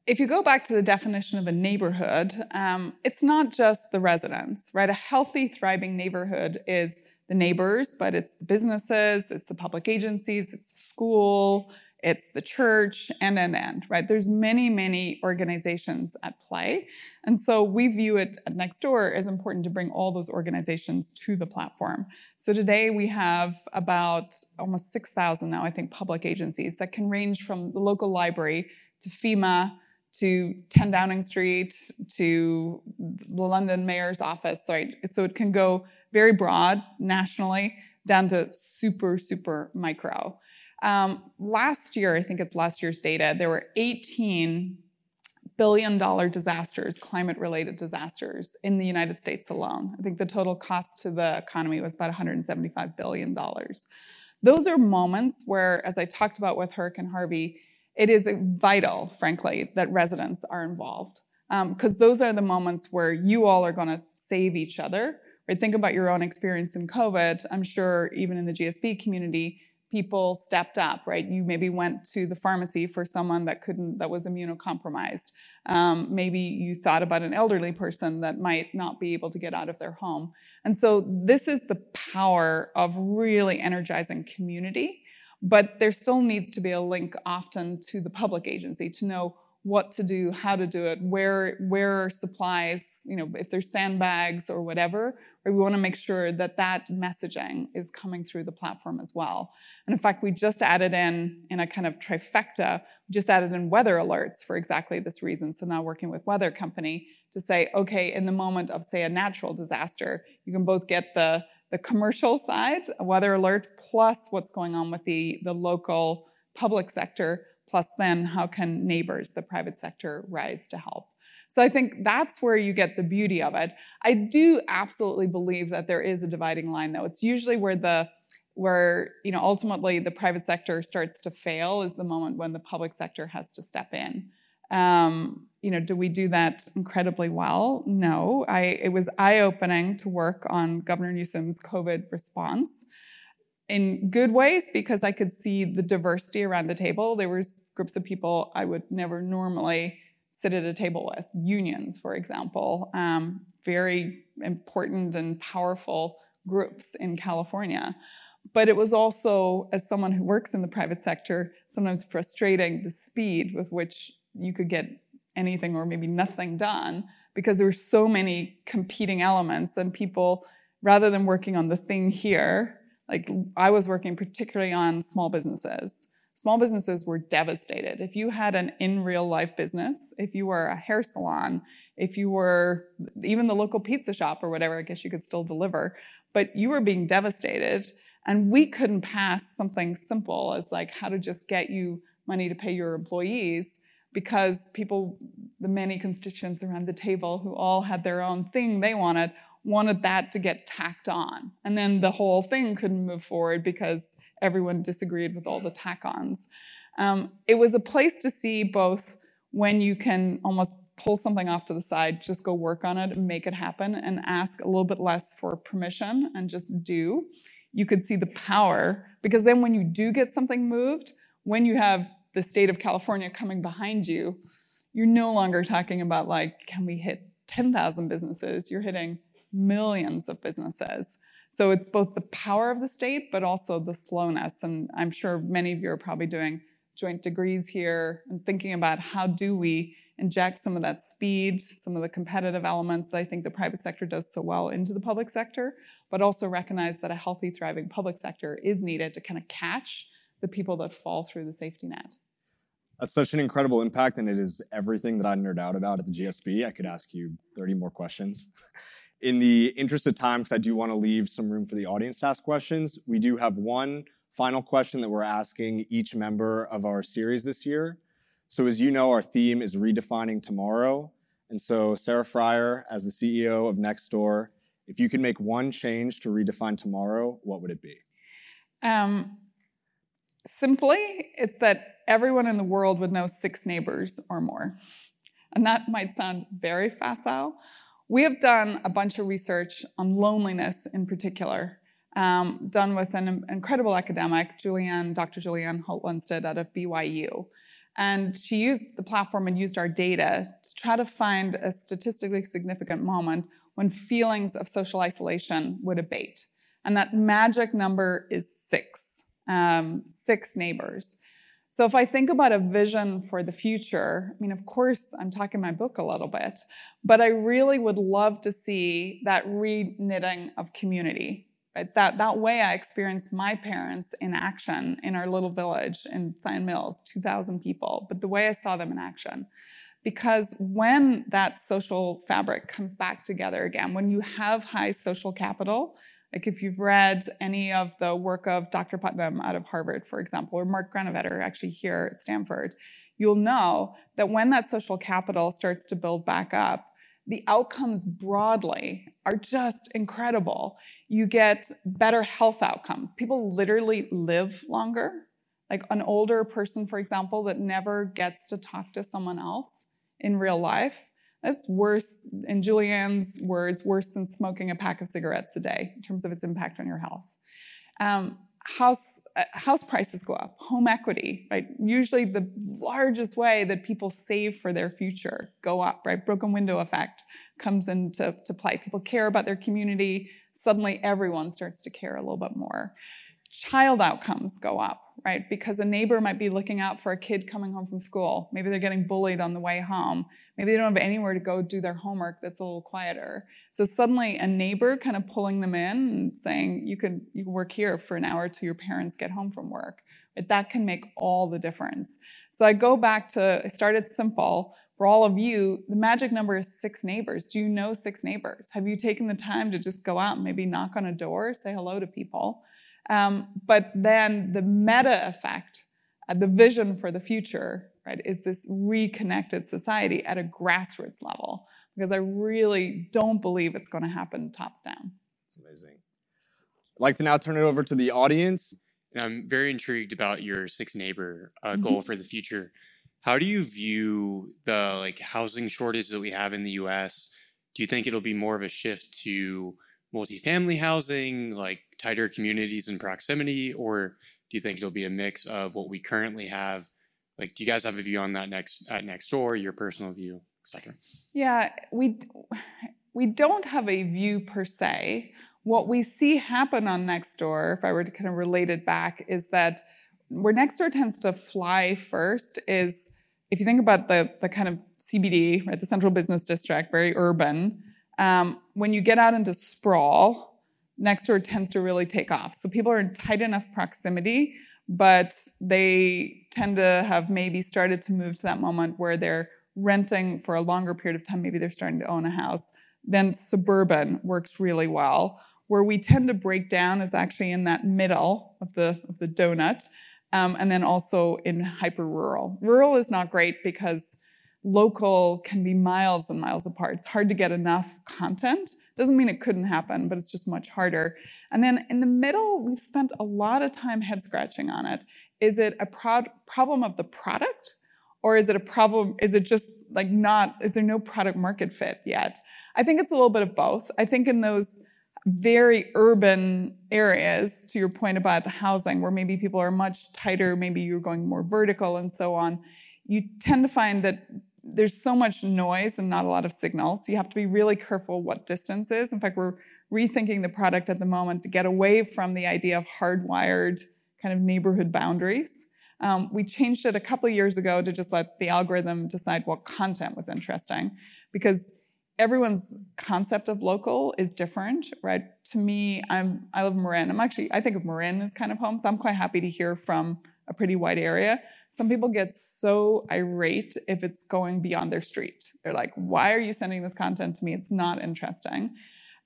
if you go back to the definition of a neighborhood, um, it's not just the residents, right? A healthy, thriving neighborhood is the neighbors, but it's the businesses, it's the public agencies, it's the school, it's the church, and, and, and, right? There's many, many organizations at play. And so we view it at Nextdoor as important to bring all those organizations to the platform. So today we have about almost six thousand now, I think, public agencies that can range from the local library to FEMA, to ten Downing Street, to the London Mayor's Office, right? So it can go very broad nationally down to super, super micro. Um, last year, I think it's last year's data, there were eighteen billion dollars disasters, climate-related disasters in the United States alone. I think the total cost to the economy was about one hundred seventy-five billion dollars. Those are moments where, as I talked about with Hurricane Harvey, it is vital, frankly, that residents are involved, because um, those are the moments where you all are going to save each other. Right? Think about your own experience in COVID. I'm sure even in the G S B community, people stepped up, right? You maybe went to the pharmacy for someone that couldn't, that was immunocompromised. Um, maybe you thought about an elderly person that might not be able to get out of their home. And so this is the power of really energizing community. But there still needs to be a link often to the public agency to know what to do, how to do it, where where are supplies, you know, if there's sandbags or whatever. Right? We want to make sure that that messaging is coming through the platform as well. And in fact, we just added in, in a kind of trifecta, just added in weather alerts for exactly this reason. So now working with Weather Company to say, okay, in the moment of, say, a natural disaster, you can both get the the commercial side, a weather alert, plus what's going on with the, the local public sector, plus then how can neighbors, the private sector, rise to help. So I think that's where you get the beauty of it. I do absolutely believe that there is a dividing line, though. It's usually where the where, you know, ultimately the private sector starts to fail is the moment when the public sector has to step in. Um, you know, do we do that incredibly well? No. I, it was eye-opening to work on Governor Newsom's COVID response in good ways because I could see the diversity around the table. There were groups of people I would never normally sit at a table with, unions, for example, um, very important and powerful groups in California. But it was also, as someone who works in the private sector, sometimes frustrating the speed with which you could get anything or maybe nothing done because there were so many competing elements and people, rather than working on the thing here, like I was working particularly on small businesses. Small businesses were devastated. If you had an in real life business, if you were a hair salon, if you were even the local pizza shop or whatever, I guess you could still deliver, but you were being devastated. And we couldn't pass something simple as like how to just get you money to pay your employees because people, the many constituents around the table who all had their own thing they wanted, wanted that to get tacked on. And then the whole thing couldn't move forward because everyone disagreed with all the tack-ons. Um, it was a place to see both when you can almost pull something off to the side, just go work on it and make it happen and ask a little bit less for permission and just do. You could see the power because then when you do get something moved, when you have the state of California coming behind you, you're no longer talking about like, can we hit ten thousand businesses? You're hitting millions of businesses. So it's both the power of the state, but also the slowness. And I'm sure many of you are probably doing joint degrees here and thinking about how do we inject some of that speed, some of the competitive elements that I think the private sector does so well into the public sector, but also recognize that a healthy, thriving public sector is needed to kind of catch the people that fall through the safety net. That's such an incredible impact, and it is everything that I nerd out about at the G S B. I could ask you thirty more questions. In the interest of time, because I do want to leave some room for the audience to ask questions, we do have one final question that we're asking each member of our series this year. So as you know, our theme is redefining tomorrow. And so Sarah Friar, as the C E O of Nextdoor, if you could make one change to redefine tomorrow, what would it be? Um, simply, it's that everyone in the world would know six neighbors or more. And that might sound very facile. We have done a bunch of research on loneliness in particular, um, done with an incredible academic, Julianne, Doctor Julianne Holt-Lunstead out of B Y U. And she used the platform and used our data to try to find a statistically significant moment when feelings of social isolation would abate. And that magic number is six, um, six neighbors. So if I think about a vision for the future, I mean, of course, I'm talking my book a little bit, but I really would love to see that re-knitting of community, right? That, that way I experienced my parents in action in our little village in Sand Mills, two thousand people, but the way I saw them in action. Because when that social fabric comes back together again, when you have high social capital, like if you've read any of the work of Doctor Putnam out of Harvard, for example, or Mark Granovetter actually here at Stanford, you'll know that when that social capital starts to build back up, the outcomes broadly are just incredible. You get better health outcomes. People literally live longer. Like an older person, for example, that never gets to talk to someone else in real life, that's worse, in Julianne's words, worse than smoking a pack of cigarettes a day in terms of its impact on your health. Um, house uh, house prices go up, home equity, right? Usually the largest way that people save for their future go up, right? Broken window effect comes into to play. People care about their community. Suddenly everyone starts to care a little bit more. Child outcomes go up, right? Because a neighbor might be looking out for a kid coming home from school. Maybe they're getting bullied on the way home. Maybe they don't have anywhere to go do their homework that's a little quieter. So suddenly a neighbor kind of pulling them in and saying, you could you can work here for an hour till your parents get home from work. But that can make all the difference. So I go back to, I started simple. For all of you, the magic number is six neighbors. Do you know six neighbors? Have you taken the time to just go out and maybe knock on a door, say hello to people? Um, but then the meta effect, uh, the vision for the future, right, is this reconnected society at a grassroots level, because I really don't believe it's going to happen tops down. It's amazing. I'd like to now turn it over to the audience. I'm very intrigued about your Six Neighbor uh, goal mm-hmm. for the future. How do you view the like housing shortage that we have in the U S? Do you think it'll be more of a shift to multifamily housing, like tighter communities and proximity, or do you think it'll be a mix of what we currently have? Like, do you guys have a view on that next at Nextdoor, your personal view, et cetera? Yeah, we we don't have a view per se. What we see happen on Nextdoor, if I were to kind of relate it back, is that where Nextdoor tends to fly first is, if you think about the the kind of C B D, right, the central business district, very urban, um, when you get out into sprawl, Nextdoor tends to really take off. So people are in tight enough proximity, but they tend to have maybe started to move to that moment where they're renting for a longer period of time, maybe they're starting to own a house. Then suburban works really well. Where we tend to break down is actually in that middle of the of the donut, um, and then also in hyper-rural. Rural is not great because local can be miles and miles apart. It's hard to get enough content. Doesn't mean it couldn't happen, but it's just much harder. And then in the middle, we've spent a lot of time head-scratching on it. Is it a pro- problem of the product? Or is it a problem, is it just like not, is there no product market fit yet? I think it's a little bit of both. I think in those very urban areas, to your point about the housing, where maybe people are much tighter, maybe you're going more vertical and so on, you tend to find that there's so much noise and not a lot of signal. So you have to be really careful what distance is. In fact, we're rethinking the product at the moment to get away from the idea of hardwired kind of neighborhood boundaries. Um, we changed it a couple of years ago to just let the algorithm decide what content was interesting, because everyone's concept of local is different, right? To me, I'm, I live in Marin. I'm actually, I think of Marin as kind of home, so I'm quite happy to hear from a pretty wide area. Some people get so irate if it's going beyond their street. They're like, why are you sending this content to me? It's not interesting.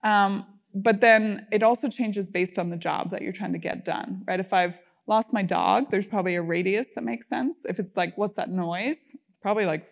Um, but then it also changes based on the job that you're trying to get done, right? If I've lost my dog, there's probably a radius that makes sense. If it's like, what's that noise? It's probably like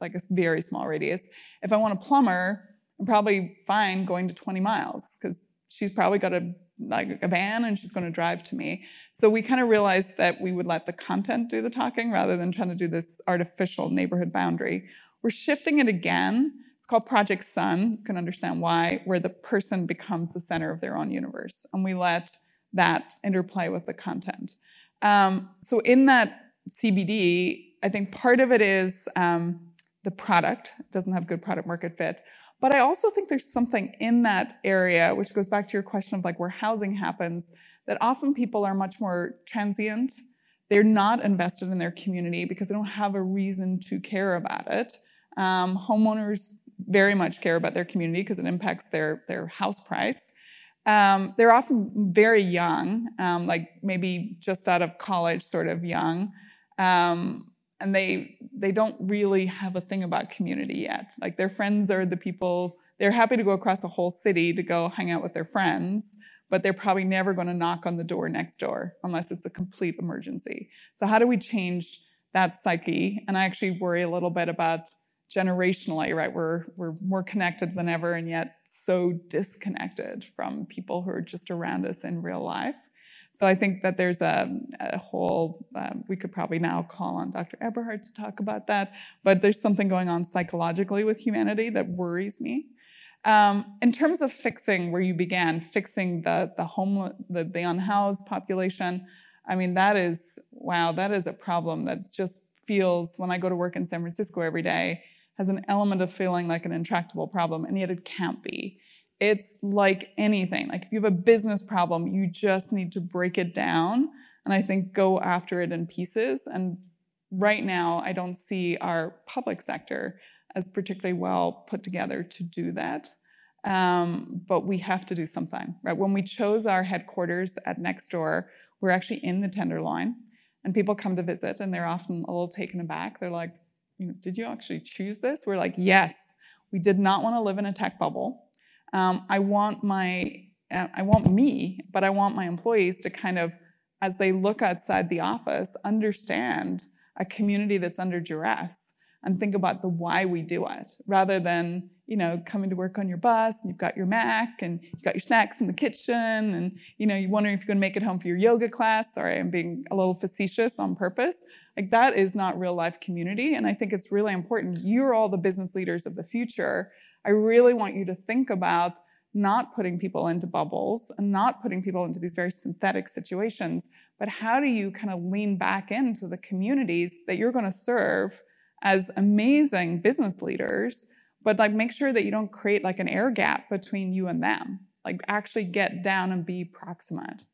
like a very small radius. If I want a plumber, I'm probably fine going to twenty miles because she's probably got a like a van and she's going to drive to me. So we kind of realized that we would let the content do the talking rather than trying to do this artificial neighborhood boundary. We're shifting it again. It's called Project Sun. You can understand why, where the person becomes the center of their own universe. And we let that interplay with the content. Um, so in that C B D, I think part of it is um, the product. It doesn't have good product market fit. But I also think there's something in that area, which goes back to your question of like where housing happens, that often people are much more transient. They're not invested in their community because they don't have a reason to care about it. Um, homeowners very much care about their community because it impacts their, their house price. Um, they're often very young, um, like maybe just out of college, sort of young. Um, and they, they don't really have a thing about community yet. Like their friends are the people, they're happy to go across a whole city to go hang out with their friends, but they're probably never going to knock on the door next door unless it's a complete emergency. So how do we change that psyche? And I actually worry a little bit about generationally, right? We're we're more connected than ever and yet so disconnected from people who are just around us in real life. So I think that there's a, a whole, um, we could probably now call on Doctor Eberhardt to talk about that, but there's something going on psychologically with humanity that worries me. Um, in terms of fixing where you began, fixing the the home, the, the unhoused population, I mean, that is, wow, that is a problem that's just feels, when I go to work in San Francisco every day, has an element of feeling like an intractable problem, and yet it can't be. It's like anything. Like if you have a business problem, you just need to break it down and I think go after it in pieces. And right now, I don't see our public sector as particularly well put together to do that. Um, but we have to do something, right? When we chose our headquarters at Nextdoor, we're actually in the Tenderloin, and people come to visit and they're often a little taken aback. They're like, you know, did you actually choose this? We're like, yes, we did not want to live in a tech bubble. Um, I want my, uh, I want me, but I want my employees to kind of, as they look outside the office, understand a community that's under duress. and think about the why we do it, rather than, you know, coming to work on your bus and you've got your Mac and you've got your snacks in the kitchen and, you know, you're wondering if you're going to make it home for your yoga class. Sorry, I'm being a little facetious on purpose. Like, that is not real life community. And I think it's really important. You're all the business leaders of the future. I really want you to think about not putting people into bubbles and not putting people into these very synthetic situations, but how do you kind of lean back into the communities that you're going to serve as amazing business leaders, but like make sure that you don't create like an air gap between you and them. Like, actually get down and be proximate.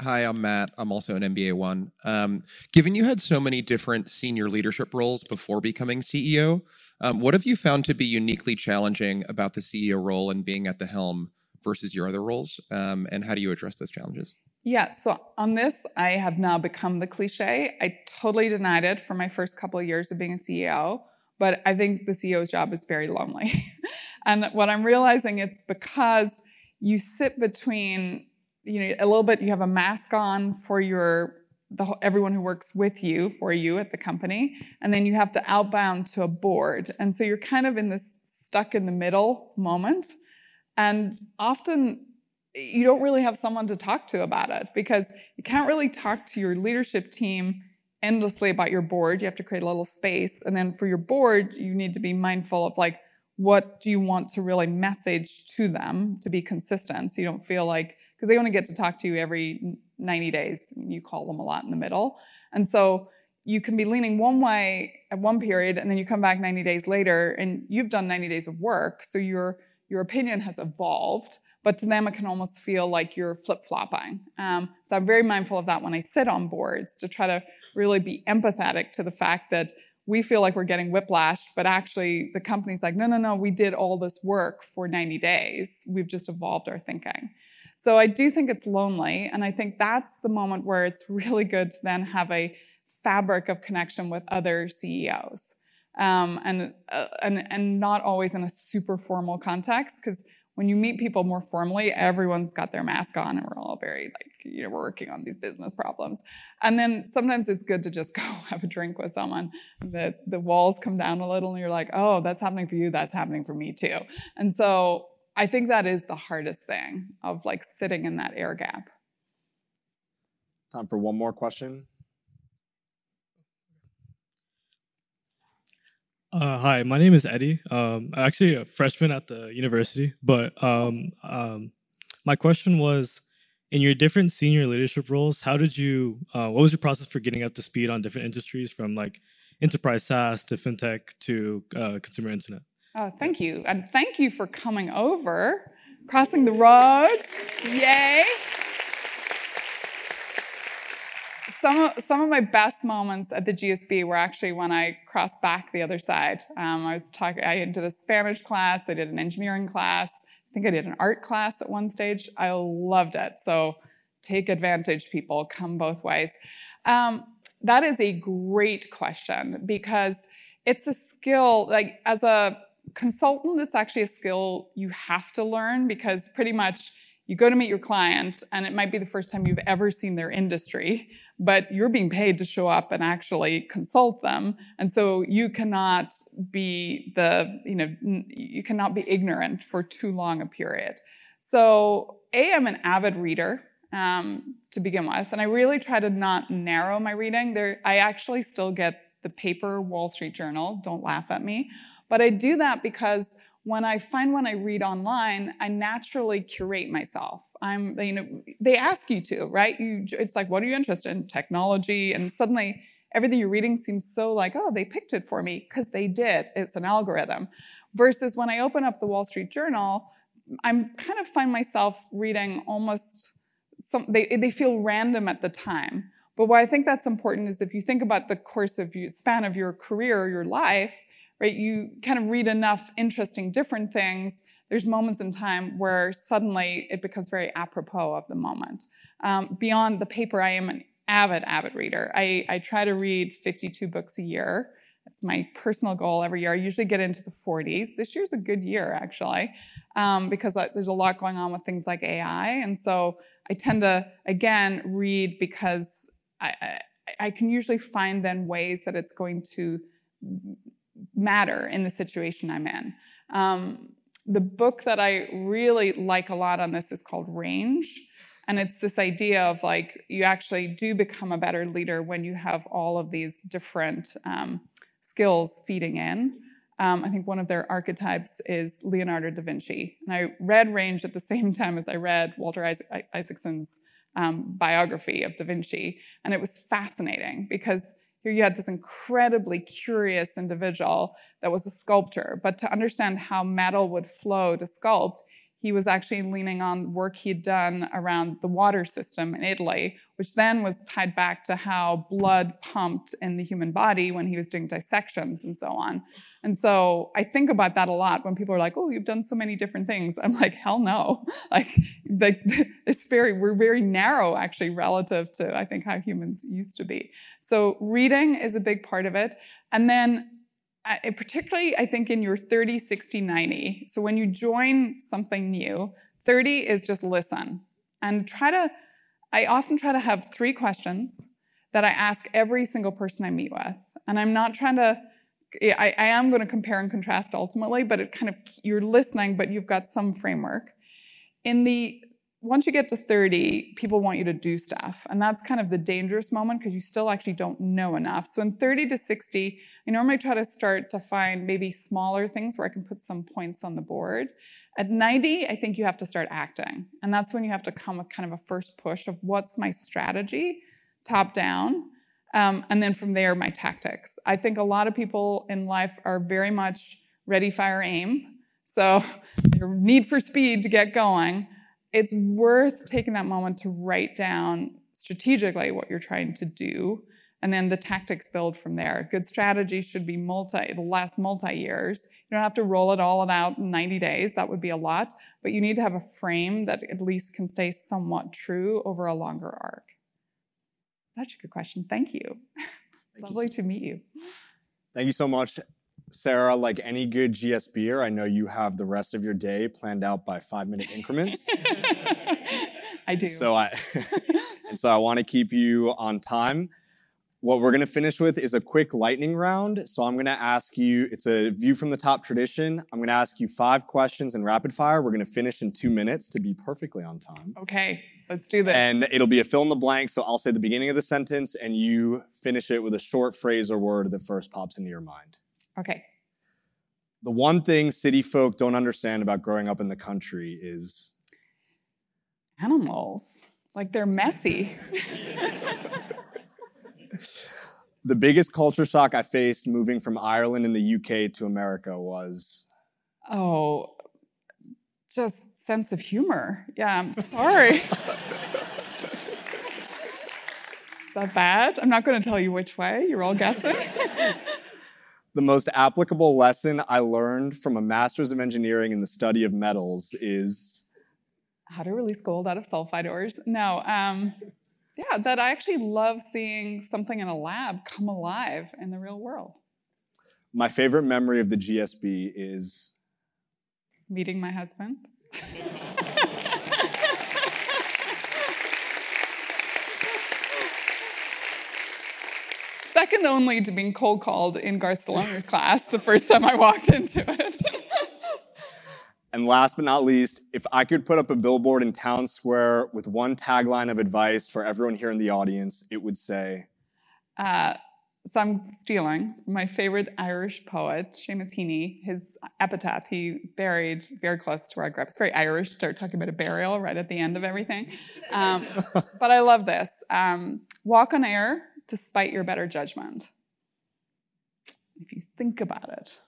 Hi, I'm Matt. I'm also an M B A one. Um, given you had so many different senior leadership roles before becoming C E O, um, what have you found to be uniquely challenging about the C E O role and being at the helm versus your other roles? Um, and how do you address those challenges? Yeah, so on this, I have now become the cliche. I totally denied it for my first couple of years of being a C E O, but I think the C E O's job is very lonely. And what I'm realizing, it's because you sit between, you know, a little bit, you have a mask on for your, the everyone who works with you, for you at the company. And then you have to outbound to a board. And so you're kind of in this stuck in the middle moment. And often you don't really have someone to talk to about it, because you can't really talk to your leadership team endlessly about your board. You have to create a little space. And then for your board, you need to be mindful of, like, what do you want to really message to them to be consistent, so you don't feel like, because they only get to talk to you every ninety days. You call them a lot in the middle. And so you can be leaning one way at one period, and then you come back ninety days later, and you've done ninety days of work. So your your opinion has evolved, but to them it can almost feel like you're flip-flopping. Um, so I'm very mindful of that when I sit on boards, to try to really be empathetic to the fact that we feel like we're getting whiplash, but actually the company's like, no, no, no, we did all this work for ninety days. We've just evolved our thinking. So I do think it's lonely, and I think that's the moment where it's really good to then have a fabric of connection with other C E Os, um, and, uh, and, and not always in a super formal context, because when you meet people more formally, everyone's got their mask on, and we're all very, like, you know, we're working on these business problems. And then sometimes it's good to just go have a drink with someone. The, the walls come down a little, and you're like, oh, that's happening for you, that's happening for me too. And so I think that is the hardest thing, of like sitting in that air gap. Time for one more question. Uh, hi, my name is Eddie. Um, I'm actually a freshman at the university, but um, um, my question was, in your different senior leadership roles, how did you, uh, what was your process for getting up to speed on different industries, from like enterprise SaaS to fintech to uh, consumer internet? Oh, thank you. And thank you for coming over, crossing the road. Yay. Some, some of my best moments at the G S B were actually when I crossed back the other side. Um, I was talking, I did a Spanish class. I did an engineering class. I think I did an art class at one stage. I loved it. So take advantage, people. Come both ways. Um, that is a great question, because it's a skill, like, as a consultant, it's actually a skill you have to learn, because pretty much you go to meet your client and it might be the first time you've ever seen their industry, but you're being paid to show up and actually consult them. And so you cannot be the, you know, you cannot be ignorant for too long a period. So A, I'm an avid reader, um, to begin with, and I really try to not narrow my reading. There, I actually still get the paper Wall Street Journal, don't laugh at me. But I do that because when I find when I read online, I naturally curate myself. I'm, you know, they ask you to, right? You, it's like, what are you interested in? Technology. And suddenly everything you're reading seems so like, oh, they picked it for me, because they did. It's an algorithm. Versus when I open up the Wall Street Journal, I'm kind of find myself reading almost some, they, they feel random at the time. But why I think that's important is if you think about the course of you, span of your career or your life, right, you kind of read enough interesting different things, there's moments in time where suddenly it becomes very apropos of the moment. Um, beyond the paper, I am an avid, avid reader. I, I try to read fifty-two books a year. That's my personal goal every year. I usually get into the forties. This year's a good year, actually, um, because there's a lot going on with things like A I. And so I tend to, again, read because I, I, I can usually find then ways that it's going to matter in the situation I'm in. Um, the book that I really like a lot on this is called Range. And it's this idea of, like, you actually do become a better leader when you have all of these different um, skills feeding in. Um, I think one of their archetypes is Leonardo da Vinci. And I read Range at the same time as I read Walter Isaac- Isaacson's um, biography of da Vinci. And it was fascinating because here you had this incredibly curious individual that was a sculptor. But to understand how metal would flow to sculpt, he was actually leaning on work he'd done around the water system in Italy, which then was tied back to how blood pumped in the human body when he was doing dissections and so on. And so I think about that a lot when people are like, oh, you've done so many different things. I'm like, hell no. Like, like it's very, we're very narrow, actually, relative to, I think, how humans used to be. So reading is a big part of it. And then I, particularly, I think, in your thirty, sixty, ninety. So when you join something new, thirty is just listen. And try to, I often try to have three questions that I ask every single person I meet with. And I'm not trying to, I, I am going to compare and contrast ultimately, but it kind of, you're listening, but you've got some framework. In the, once you get to thirty, people want you to do stuff. And that's kind of the dangerous moment because you still actually don't know enough. So in thirty to sixty, I normally try to start to find maybe smaller things where I can put some points on the board. At ninety, I think you have to start acting. And that's when you have to come with kind of a first push of what's my strategy, top down. Um, and then from there, my tactics. I think a lot of people in life are very much ready, fire, aim. So your need for speed to get going. It's worth taking that moment to write down strategically what you're trying to do, and then the tactics build from there. Good strategy should be multi, it'll last multi-years. You don't have to roll it all out in ninety days. That would be a lot. But you need to have a frame that at least can stay somewhat true over a longer arc. That's a good question. Thank you. Thank Lovely you so- to meet you. Thank you so much. Sarah, like any good GSBer, I know you have the rest of your day planned out by five-minute increments. I do. So I, and so I want to keep you on time. What we're going to finish with is a quick lightning round. So I'm going to ask you, it's a View from the Top tradition. I'm going to ask you five questions in rapid fire. We're going to finish in two minutes to be perfectly on time. Okay, let's do this. And it'll be a fill in the blank. So I'll say the beginning of the sentence, and you finish it with a short phrase or word that first pops into your mind. Okay. The one thing city folk don't understand about growing up in the country is? Animals. Like, they're messy. The biggest culture shock I faced moving from Ireland and the U K to America was? Oh, just sense of humor. Yeah, I'm sorry. Is that bad? I'm not going to tell you which way. You're all guessing. The most applicable lesson I learned from a master's of engineering in the study of metals is? How to release gold out of sulfide ores. No, um, yeah, that I actually love seeing something in a lab come alive in the real world. My favorite memory of the G S B is? Meeting my husband. Second only to being cold called in Garth Stallone's class the first time I walked into it. And last but not least, if I could put up a billboard in Town Square with one tagline of advice for everyone here in the audience, it would say? Uh, so I'm stealing my favorite Irish poet, Seamus Heaney, his epitaph. He's buried very close to where I grew up. It's very Irish to start talking about a burial right at the end of everything. Um, but I love this. Um, walk on air, despite your better judgment. If you think about it,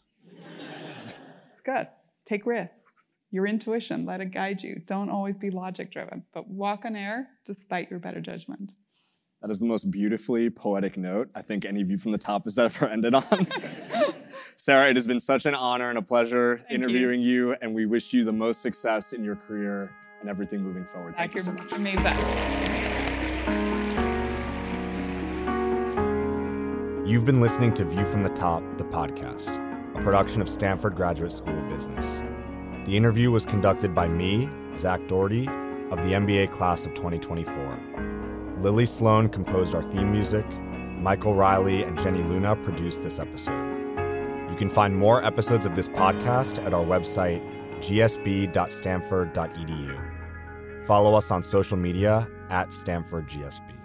it's good. Take risks. Your intuition, let it guide you. Don't always be logic driven, but walk on air despite your better judgment. That is the most beautifully poetic note I think any of you from the top has ever ended on. Sarah, it has been such an honor and a pleasure Thank interviewing you. you, and we wish you the most success in your career and everything moving forward. Thank, Thank you so much. Amazing. You've been listening to View from the Top, the podcast, a production of Stanford Graduate School of Business. The interview was conducted by me, Zach Doherty, of the M B A class of twenty twenty-four. Lily Sloan composed our theme music. Michael Riley and Jenny Luna produced this episode. You can find more episodes of this podcast at our website, g s b dot stanford dot e d u. Follow us on social media at Stanford G S B.